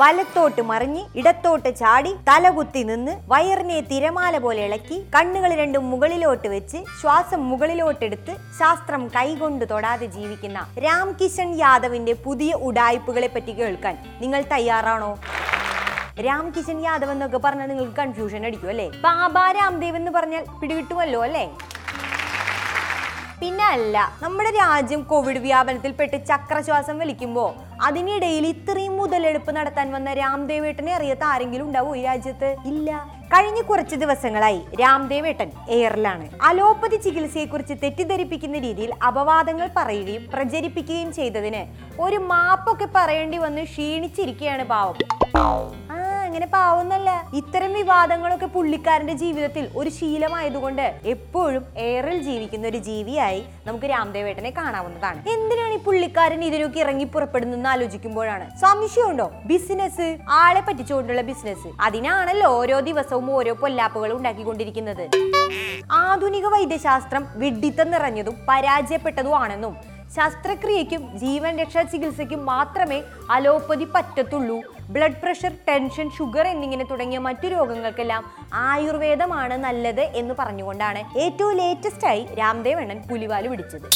വലത്തോട്ട് മറിഞ്ഞ് ഇടത്തോട്ട് ചാടി തലകുത്തി നിന്ന് വയറിനെ തിരമാല പോലെ ഇളക്കി കണ്ണുകൾ രണ്ടും മുകളിലോട്ട് വെച്ച് ശ്വാസം മുകളിലോട്ടെടുത്ത് ശാസ്ത്രം കൈകൊണ്ട് തൊടാതെ ജീവിക്കുന്ന രാം കിഷൻ യാദവിന്റെ പുതിയ ഉഡായിപ്പുകളെ പറ്റി കേൾക്കാൻ നിങ്ങൾ തയ്യാറാണോ? രാം കിഷൻ യാദവ് എന്നൊക്കെ പറഞ്ഞാൽ നിങ്ങൾക്ക് കൺഫ്യൂഷൻ അടിക്കും അല്ലേ? ബാബാ രാംദേവ് എന്ന് പറഞ്ഞാൽ പിടികിട്ടുമല്ലോ അല്ലേ? പിന്നെ അല്ല, നമ്മുടെ രാജ്യം കോവിഡ് വ്യാപനത്തിൽപ്പെട്ട് ചക്രശ്വാസം വലിക്കുമ്പോൾ അതിനിടയിൽ ഇത്രയും മുതലെടുപ്പ് നടത്താൻ വന്ന രാംദേവേട്ടനെ അറിയാത്ത ആരെങ്കിലും ഉണ്ടാവോ ഈ രാജ്യത്ത്? ഇല്ല. കഴിഞ്ഞ കുറച്ച് ദിവസങ്ങളായി രാംദേവേട്ടൻ എയറിലാണ്. അലോപ്പതി ചികിത്സയെക്കുറിച്ച് തെറ്റിദ്ധരിപ്പിക്കുന്ന രീതിയിൽ അപവാദങ്ങൾ പറയുകയും പ്രചരിപ്പിക്കുകയും ചെയ്തതിന് ഒരു മാപ്പൊക്കെ പറയേണ്ടി വന്ന് ക്ഷീണിച്ചിരിക്കുകയാണ് പാവം. അങ്ങനെ പാവുന്നല്ല, ഇത്തരം വിവാദങ്ങളൊക്കെ പുള്ളിക്കാരന്റെ ജീവിതത്തിൽ ഒരു ശീലമായതുകൊണ്ട് എപ്പോഴും എയറിൽ ജീവിക്കുന്ന ഒരു ജീവിയായി നമുക്ക് രാംദേവേട്ടനെ കാണാവുന്നതാണ്. എന്തിനാണ് ഈ പുള്ളിക്കാരൻ ഇതിനൊക്കെ ഇറങ്ങി പുറപ്പെടുന്നെന്ന് ആലോചിക്കുമ്പോഴാണ് സംശയമുണ്ടോ? ബിസിനസ്, ആളെ പറ്റിച്ചുകൊണ്ടുള്ള ബിസിനസ്. അതിനാണല്ലോ ഓരോ ദിവസവും ഓരോ പൊല്ലാപ്പുകൾ ഉണ്ടാക്കിക്കൊണ്ടിരിക്കുന്നത്. ആധുനിക വൈദ്യശാസ്ത്രം വിഡ്ഢിത്തം നിറഞ്ഞതും പരാജയപ്പെട്ടതുമാണെന്നും ശസ്ത്രക്രിയയ്ക്കും ജീവൻ രക്ഷാ ചികിത്സയ്ക്കും മാത്രമേ അലോപ്പതി പറ്റത്തുള്ളൂ, ബ്ലഡ് പ്രഷർ, ടെൻഷൻ, ഷുഗർ എന്നിങ്ങനെ തുടങ്ങിയ മറ്റു രോഗങ്ങൾക്കെല്ലാം ആയുർവേദമാണ് നല്ലത് എന്ന് പറഞ്ഞുകൊണ്ടാണ് ഏറ്റവും ലേറ്റസ്റ്റായി രാംദേവേട്ടൻ പുലിവാല് പിടിച്ചത്.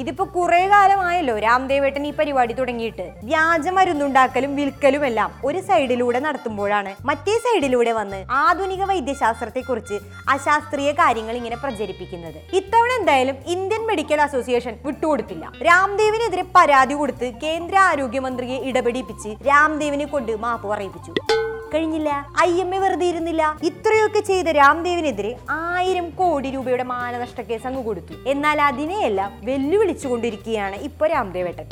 ഇതിപ്പോ കുറെ കാലമായല്ലോ രാംദേവേട്ടൻ ഈ പരിപാടി തുടങ്ങിയിട്ട്. വ്യാജ മരുന്നുണ്ടാക്കലും വിൽക്കലും എല്ലാം ഒരു സൈഡിലൂടെ നടത്തുമ്പോഴാണ് മറ്റേ സൈഡിലൂടെ വന്ന് ആധുനിക വൈദ്യശാസ്ത്രത്തെ കുറിച്ച് അശാസ്ത്രീയ കാര്യങ്ങൾ ഇങ്ങനെ പ്രചരിപ്പിക്കുന്നത്. ഇത്തവണ എന്തായാലും ഇന്ത്യൻ മെഡിക്കൽ അസോസിയേഷൻ വിട്ടുകൊടുക്കില്ല. രാംദേവിനെതിരെ പരാതി കൊടുത്ത് കേന്ദ്ര ആരോഗ്യമന്ത്രിയെ ഇടപെടിപ്പിച്ച് രാംദേവിനെ കൊണ്ട് മാപ്പ് പറയിപ്പിച്ചു. കഴിഞ്ഞില്ല, IMF വെറുതെ ഇരുന്നില്ല. ഇത്രയൊക്കെ ചെയ്ത രാംദേവിനെതിരെ 1000 കോടി രൂപയുടെ മാനനഷ്ടക്കേസ് അങ്ങ് കൊടുത്തു. എന്നാൽ അതിനെയെല്ലാം വെല്ലുവിളിച്ചുകൊണ്ടിരിക്കുകയാണ് ഇപ്പൊ രാംദേവേട്ടൻ.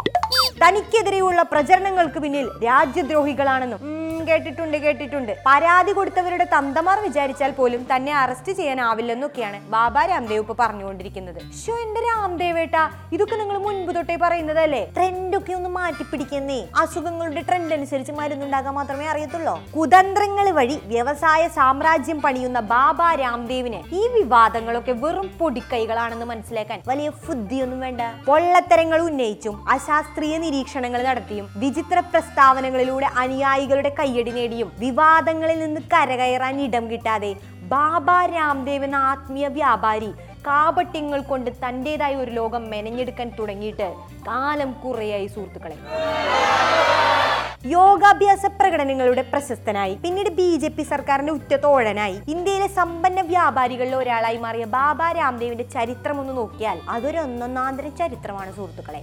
തനിക്കെതിരെയുള്ള പ്രചരണങ്ങൾക്ക് പിന്നിൽ രാജ്യദ്രോഹികളാണെന്നും കേട്ടിട്ടുണ്ട്. പരാതി കൊടുത്തവരുടെ തന്തമാർ വിചാരിച്ചാൽ പോലും തന്നെ അറസ്റ്റ് ചെയ്യാനാവില്ലെന്നൊക്കെയാണ് ബാബാ രാംദേവ് ഇപ്പൊ പറഞ്ഞുകൊണ്ടിരിക്കുന്നത്. ഷോ എന്റെ രാംദേവേട്ടാ, ഇതൊക്കെ നിങ്ങൾ മുൻപ് തൊട്ടേ പറയുന്നതല്ലേ? ട്രെൻഡൊക്കെ ഒന്ന് മാറ്റിപ്പിടിക്കുന്നേ. അസുഖങ്ങളുടെ ട്രെൻഡ് അനുസരിച്ച് മരുന്നുണ്ടാക്കാൻ മാത്രമേ അറിയത്തുള്ളൂ. കുതന്ത്രങ്ങൾ വഴി വ്യവസായ സാമ്രാജ്യം പണിയുന്ന ബാബാ രാംദേവിന് ഈ വിവാദങ്ങളൊക്കെ വെറും പൊടിക്കൈകളാണെന്ന് മനസ്സിലാക്കാൻ വലിയ ബുദ്ധിയൊന്നും വേണ്ട. പൊള്ളത്തരങ്ങൾ ഉന്നയിച്ചും അശാസ്ത്രീയ നിരീക്ഷണങ്ങൾ നടത്തിയും വിചിത്ര പ്രസ്താവനകളിലൂടെ അനുയായികളുടെ കയ്യടി നേടിയും വിവാദങ്ങളിൽ നിന്ന് കരകയറാൻ ഇടം കിട്ടാതെ ബാബാ രാംദേവ് എന്ന ആത്മീയ വ്യാപാരി കാപട്യങ്ങൾ കൊണ്ട് തൻ്റെതായ ഒരു ലോകം മെനഞ്ഞെടുക്കാൻ തുടങ്ങിയിട്ട് കാലം കുറേയായി സുഹൃത്തുക്കളെ. യോഗാഭ്യാസ പ്രകടനങ്ങളുടെ പ്രശസ്തനായി, പിന്നീട് BJP സർക്കാരിന്റെ ഉറ്റതോഴനായി, ഇന്ത്യയിലെ സമ്പന്ന വ്യാപാരികളിൽ ഒരാളായി മാറിയ ബാബാ രാംദേവിന്റെ ചരിത്രം ഒന്ന് നോക്കിയാൽ അതൊരു ഒന്നൊന്നാന്തര ചരിത്രമാണ് സുഹൃത്തുക്കളെ.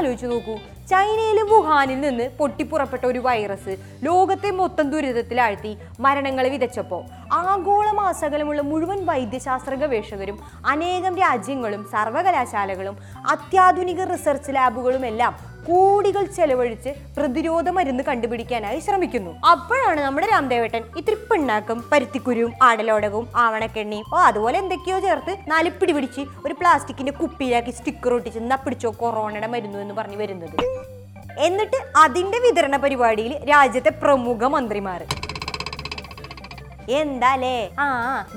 ആലോചിച്ചു നോക്കൂ, ചൈനയിലെ വുഹാനിൽ നിന്ന് പൊട്ടിപ്പുറപ്പെട്ട ഒരു വൈറസ് ലോകത്തെ മൊത്തം ദുരിതത്തിലാഴ്ത്തി മരണങ്ങളെ വിതച്ചപ്പോൾ ആഗോളമാസകലമുള്ള മുഴുവൻ വൈദ്യശാസ്ത്ര ഗവേഷകരും അനേകം രാജ്യങ്ങളും സർവകലാശാലകളും അത്യാധുനിക റിസർച്ച് ലാബുകളും എല്ലാം കോടികൾ ചെലവഴിച്ച് പ്രതിരോധ മരുന്ന് കണ്ടുപിടിക്കാനായി ശ്രമിക്കുന്നു. അപ്പോഴാണ് നമ്മുടെ രാംദേവേട്ടൻ ഇത്തിരി പിണ്ണാക്കും പരുത്തിക്കുരുവും ആടലോടകവും ആവണക്കെണ്ണയും അതുപോലെ എന്തൊക്കെയോ ചേർത്ത് നാലിപ്പിടി പിടിച്ച് ഒരു പ്ലാസ്റ്റിക്കിന്റെ കുപ്പിയിലാക്കി സ്റ്റിക്കർ ഒട്ടിച്ച് നപ്പിടിച്ചോ കൊറോണയുടെ മരുന്നു എന്ന് പറഞ്ഞു വരുന്നത്. എന്നിട്ട് അതിന്റെ വിതരണ പരിപാടിയിൽ രാജ്യത്തെ പ്രമുഖ മന്ത്രിമാർ എന്താലേ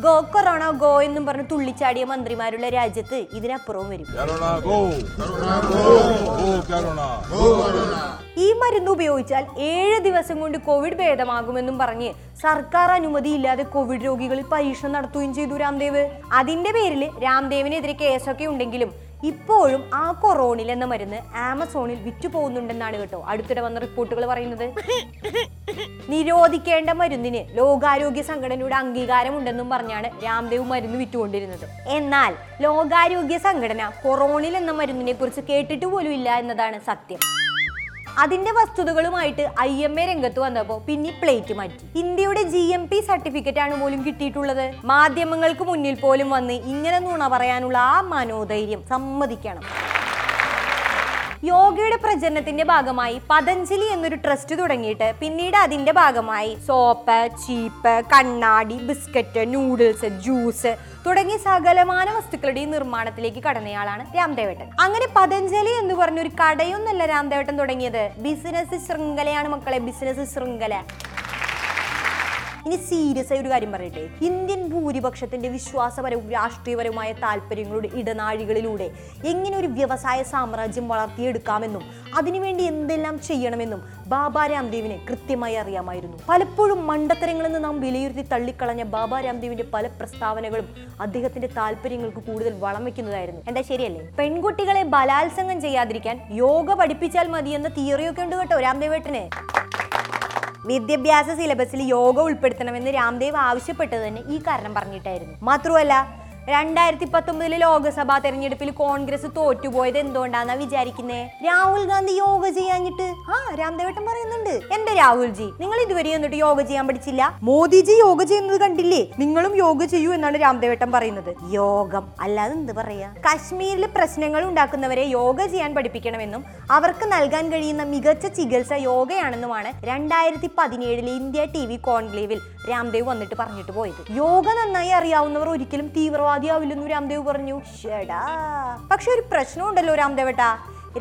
ഗോ കൊറോണ ഗോ എന്നും പറഞ്ഞ് തുള്ളിച്ചാടിയ മന്ത്രിമാരുള്ള രാജ്യത്ത് ഇതിനപ്പുറവും വരും. ഈ മരുന്ന് ഉപയോഗിച്ചാൽ 7 ദിവസം കൊണ്ട് കോവിഡ് ഭേദമാകുമെന്നും പറഞ്ഞ് സർക്കാർ അനുമതിയില്ലാതെ കോവിഡ് രോഗികളിൽ പരീക്ഷണം നടത്തുകയും ചെയ്തു രാംദേവ്. അതിന്റെ പേരിൽ രാംദേവിനെതിരെ കേസൊക്കെ ഉണ്ടെങ്കിലും ഇപ്പോഴും ആ കൊറോണിൽ എന്ന മരുന്ന് ആമസോണിൽ വിറ്റുപോകുന്നുണ്ടെന്നാണ് കേട്ടോ അടുത്തിടെ വന്ന റിപ്പോർട്ടുകൾ പറയുന്നത്. നിരോധിക്കേണ്ട മരുന്നിന് ലോകാരോഗ്യ സംഘടനയുടെ അംഗീകാരമുണ്ടെന്നും പറഞ്ഞാണ് രാംദേവ് മരുന്ന് വിറ്റുകൊണ്ടിരുന്നത്. എന്നാൽ ലോകാരോഗ്യ സംഘടന കൊറോണിൽ എന്ന മരുന്നിനെ കുറിച്ച് കേട്ടിട്ട് പോലും ഇല്ല എന്നതാണ് സത്യം. അതിന്റെ വസ്തുതകളുമായിട്ട് IMF രംഗത്ത് വന്നപ്പോൾ പിന്നെ പ്ലേറ്റ് മാറ്റി. ഇന്ത്യയുടെ GMP സർട്ടിഫിക്കറ്റ് ആണ് പോലും കിട്ടിയിട്ടുള്ളത്. മാധ്യമങ്ങൾക്ക് മുന്നിൽ പോലും വന്ന് ഇങ്ങനെ നുണ പറയാനുള്ള ആ മനോധൈര്യം സമ്മതിക്കണം. യോഗയുടെ പ്രചരണത്തിന്റെ ഭാഗമായി പതഞ്ജലി എന്നൊരു ട്രസ്റ്റ് തുടങ്ങിയിട്ട് പിന്നീട് അതിന്റെ ഭാഗമായി സോപ്പ്, ചീപ്പ്, കണ്ണാടി, ബിസ്ക്കറ്റ്, നൂഡിൽസ്, ജ്യൂസ് തുടങ്ങിയ സകലമാന വസ്തുക്കളുടെയും നിർമ്മാണത്തിലേക്ക് കടന്നയാളാണ് രാംദേവേട്ടൻ. അങ്ങനെ പതഞ്ജലി എന്ന് പറഞ്ഞൊരു കടയൊന്നല്ല രാംദേവേട്ടൻ തുടങ്ങിയത്, ബിസിനസ് ശൃംഖലയാണ് മക്കളെ, ബിസിനസ് ശൃംഖല. ഇനി സീരിയസ് ആയി ഒരു കാര്യം പറയട്ടെ, ഇന്ത്യൻ ഭൂരിപക്ഷത്തിന്റെ വിശ്വാസപരവും രാഷ്ട്രീയപരവുമായ താല്പര്യങ്ങളുടെ ഇടനാഴികളിലൂടെ എങ്ങനെ ഒരു വ്യവസായ സാമ്രാജ്യം വളർത്തിയെടുക്കാമെന്നും അതിനുവേണ്ടി എന്തെല്ലാം ചെയ്യണമെന്നും ബാബാ രാംദേവിന് കൃത്യമായി അറിയാമായിരുന്നു. പലപ്പോഴും മണ്ടത്തരങ്ങളെന്ന് നാം വിലയിരുത്തി തള്ളിക്കളഞ്ഞ ബാബാ രാംദേവിന്റെ പല പ്രസ്താവനകളും അദ്ദേഹത്തിന്റെ താല്പര്യങ്ങൾക്ക് കൂടുതൽ വളം വെക്കുന്നതായിരുന്നു. എന്താ ശരിയല്ലേ? പെൺകുട്ടികളെ ബലാത്സംഗം ചെയ്യാതിരിക്കാൻ യോഗ പഠിപ്പിച്ചാൽ മതിയെന്ന തിയറിയൊക്കെ ഉണ്ട് കേട്ടോ രാംദേവേട്ടന്. വിദ്യാഭ്യാസ സിലബസിൽ യോഗ ഉൾപ്പെടുത്തണമെന്ന് രാംദേവ് ആവശ്യപ്പെട്ടത് തന്നെ ഈ കാരണം പറഞ്ഞിട്ടായിരുന്നു. മാത്രമല്ല 2019 ലോക്സഭാ തെരഞ്ഞെടുപ്പിൽ കോൺഗ്രസ് തോറ്റുപോയത് എന്തുകൊണ്ടാന്നാ വിചാരിക്കുന്നേ? രാഹുൽ ഗാന്ധി യോഗ ചെയ്യാഞ്ഞിട്ട്. ആ രാംദേവേട്ടൻ പറയുന്നുണ്ട്, എന്റെ രാഹുൽജി നിങ്ങൾ ഇതുവരെ എന്നിട്ട് യോഗ ചെയ്യാൻ പഠിച്ചില്ല, മോദിജി യോഗ ചെയ്യുന്നത് കണ്ടില്ലേ, നിങ്ങളും യോഗ ചെയ്യൂ എന്നാണ് രാംദേവേട്ടൻ പറയുന്നത്. യോഗം അല്ലാതെ എന്ത് പറയാ? കശ്മീരിൽ പ്രശ്നങ്ങൾ ഉണ്ടാക്കുന്നവരെ യോഗ ചെയ്യാൻ പഠിപ്പിക്കണമെന്നും അവർക്ക് നൽകാൻ കഴിയുന്ന മികച്ച ചികിത്സ യോഗയാണെന്നുമാണ് 2017 ഇന്ത്യ ടി വി കോൺക്ലേവിൽ രാംദേവ് വന്നിട്ട് പറഞ്ഞിട്ട് പോയത്. യോഗ നന്നായി അറിയാവുന്നവർ ഒരിക്കലും തീവ്രവാദ ാവില്ലെന്നു രാംദേവ് പറഞ്ഞു. പക്ഷെ ഒരു പ്രശ്നമുണ്ടല്ലോ രാംദേവേട്ടാ,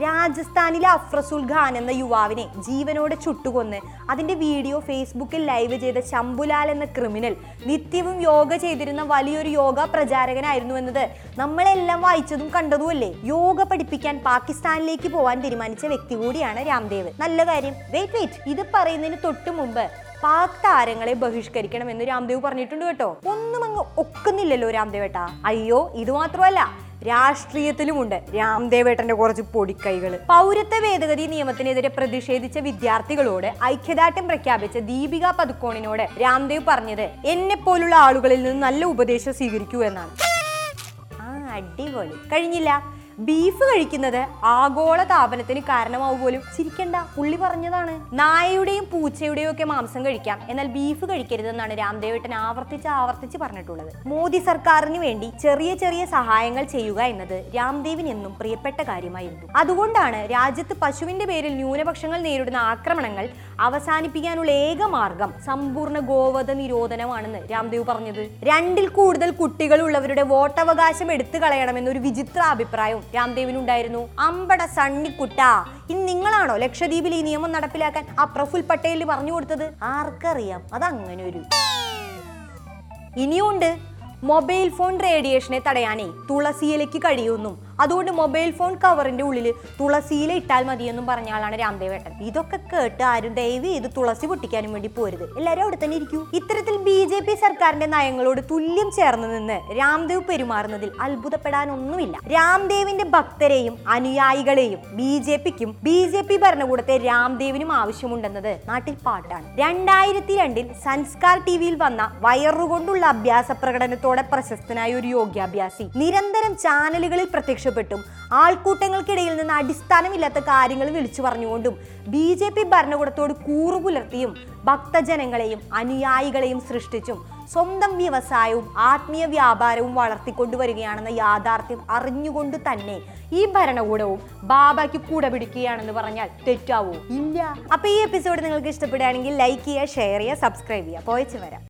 രാജസ്ഥാനിലെ അഫ്രസുൽ ഖാൻ എന്ന യുവാവിനെ ജീവനോടെ ചുട്ടുകൊന്ന് അതിന്റെ വീഡിയോ ഫേസ്ബുക്കിൽ ലൈവ് ചെയ്ത ശംഭുലാൽ എന്ന ക്രിമിനൽ നിത്യവും യോഗ ചെയ്തിരുന്ന വലിയൊരു യോഗ പ്രചാരകനായിരുന്നു എന്നത് നമ്മളെല്ലാം വായിച്ചതും കണ്ടതുമല്ലേ. യോഗ പഠിപ്പിക്കാൻ പാകിസ്ഥാനിലേക്ക് പോവാൻ തീരുമാനിച്ച വ്യക്തി കൂടിയാണ് രാംദേവ്. നല്ല കാര്യം. വെയിറ്റ്, ഇത് പറയുന്നതിന് തൊട്ടു മുമ്പ് പാക് താരങ്ങളെ ബഹിഷ്കരിക്കണം എന്ന് രാംദേവ് പറഞ്ഞിട്ടുണ്ട് കേട്ടോ. ഒന്നും അങ്ങ് ഒക്കുന്നില്ലല്ലോ രാംദേവേട്ടാ. അയ്യോ ഇത് മാത്രമല്ല, രാഷ്ട്രീയത്തിലുമുണ്ട് രാംദേവേട്ടന്റെ കുറച്ച് പൊടിക്കൈകൾ. പൗരത്വ ഭേദഗതി നിയമത്തിനെതിരെ പ്രതിഷേധിച്ച വിദ്യാർത്ഥികളോട് ഐക്യദാർഢ്യം പ്രഖ്യാപിച്ച ദീപിക പദുക്കോണിനോട് രാംദേവ് പറഞ്ഞത് എന്നെ പോലുള്ള ആളുകളിൽ നിന്ന് നല്ല ഉപദേശം സ്വീകരിക്കൂ എന്നാണ്. ആ അടിപൊളി. കഴിഞ്ഞില്ല, ബീഫ് കഴിക്കുന്നത് ആഗോള താപനത്തിന് കാരണമാവും പോലും. ചിരിക്കണ്ട, പുള്ളി പറഞ്ഞതാണ്. നായയുടെയും പൂച്ചയുടെയും ഒക്കെ മാംസം കഴിക്കാം, എന്നാൽ ബീഫ് കഴിക്കരുതെന്നാണ് രാംദേവേട്ടൻ ആവർത്തിച്ച് പറഞ്ഞിട്ടുള്ളത്. മോദി സർക്കാരിന് വേണ്ടി ചെറിയ ചെറിയ സഹായങ്ങൾ ചെയ്യുക എന്നത് രാംദേവിന് എന്നും പ്രിയപ്പെട്ട കാര്യമായിരുന്നു. അതുകൊണ്ടാണ് രാജ്യത്ത് പശുവിന്റെ പേരിൽ ന്യൂനപക്ഷങ്ങൾ നേരിടുന്ന ആക്രമണങ്ങൾ അവസാനിപ്പിക്കാനുള്ള ഏക മാർഗം സമ്പൂർണ്ണ ഗോവധ നിരോധനമാണെന്ന് രാംദേവ് പറഞ്ഞത്. 2 കൂടുതൽ കുട്ടികൾ ഉള്ളവരുടെ വോട്ടവകാശം എടുത്തു കളയണമെന്നൊരു വിചിത്ര അഭിപ്രായം രാംദേവിനുണ്ടായിരുന്നു. അമ്പട സണ്ണിക്കുട്ട, ഇനി നിങ്ങളാണോ ലക്ഷദ്വീപിൽ ഈ നിയമം നടപ്പിലാക്കാൻ ആ പ്രഫുൽ പട്ടേലിന് പറഞ്ഞു കൊടുത്തത്? ആർക്കറിയാം അതങ്ങനെ ഒരു. ഇനിയുണ്ട്, മൊബൈൽ ഫോൺ റേഡിയേഷനെ തടയാനേ തുളസിയിലേക്ക് കഴിയുമെന്നും അതുകൊണ്ട് മൊബൈൽ ഫോൺ കവറിന്റെ ഉള്ളിൽ തുളസിയില ഇട്ടാൽ മതിയെന്നും പറഞ്ഞ ആളാണ് രാംദേവേട്ടൻ. ഇതൊക്കെ കേട്ട് ആരും ദയവ് ചെയ്ത് തുളസി പൊട്ടിക്കാനും വേണ്ടി പോരുത്, എല്ലാവരും അവിടെ തന്നെ ഇരിക്കൂ. ഇത്തരത്തിൽ BJP സർക്കാരിന്റെ നയങ്ങളോട് തുല്യം ചേർന്ന് നിന്ന് രാംദേവ് പെരുമാറുന്നതിൽ അത്ഭുതപ്പെടാനൊന്നുമില്ല. രാംദേവിന്റെ ഭക്തരെയും അനുയായികളെയും BJPക്കും BJP ഭരണകൂടത്തെ രാംദേവിനും ആവശ്യമുണ്ടെന്നത് നാട്ടിൽ പാട്ടാണ്. 2002 സംസ്കാർ TV വന്ന വയറുകൊണ്ടുള്ള അഭ്യാസ പ്രകടനത്തോടെ പ്രശസ്തനായ ഒരു യോഗാഭ്യാസി നിരന്തരം ചാനലുകളിൽ പ്രത്യക്ഷപ്പെട്ടു ആൾക്കൂട്ടങ്ങൾക്കിടയിൽ നിന്ന് അടിസ്ഥാനമില്ലാത്ത കാര്യങ്ങൾ വിളിച്ചു പറഞ്ഞുകൊണ്ടും BJP ഭരണകൂടത്തോട് കൂറുപുലർത്തിയും ഭക്തജനങ്ങളെയും അനുയായികളെയും സൃഷ്ടിച്ചും സ്വന്തം വ്യവസായവും ആത്മീയ വ്യാപാരവും വളർത്തിക്കൊണ്ടുവരികയാണെന്ന യാഥാർത്ഥ്യം അറിഞ്ഞുകൊണ്ട് തന്നെ ഈ ഭരണകൂടവും ബാബയ്ക്ക് കൂടെ പിടിക്കുകയാണെന്ന് പറഞ്ഞാൽ തെറ്റാവോ? ഇല്ല. അപ്പൊ ഈ എപ്പിസോഡ് നിങ്ങൾക്ക് ഇഷ്ടപ്പെടുകയാണെങ്കിൽ ലൈക്ക് ചെയ്യുക, ഷെയർ ചെയ്യുക, സബ്സ്ക്രൈബ് ചെയ്യുക. പോയച്ചു വരാം.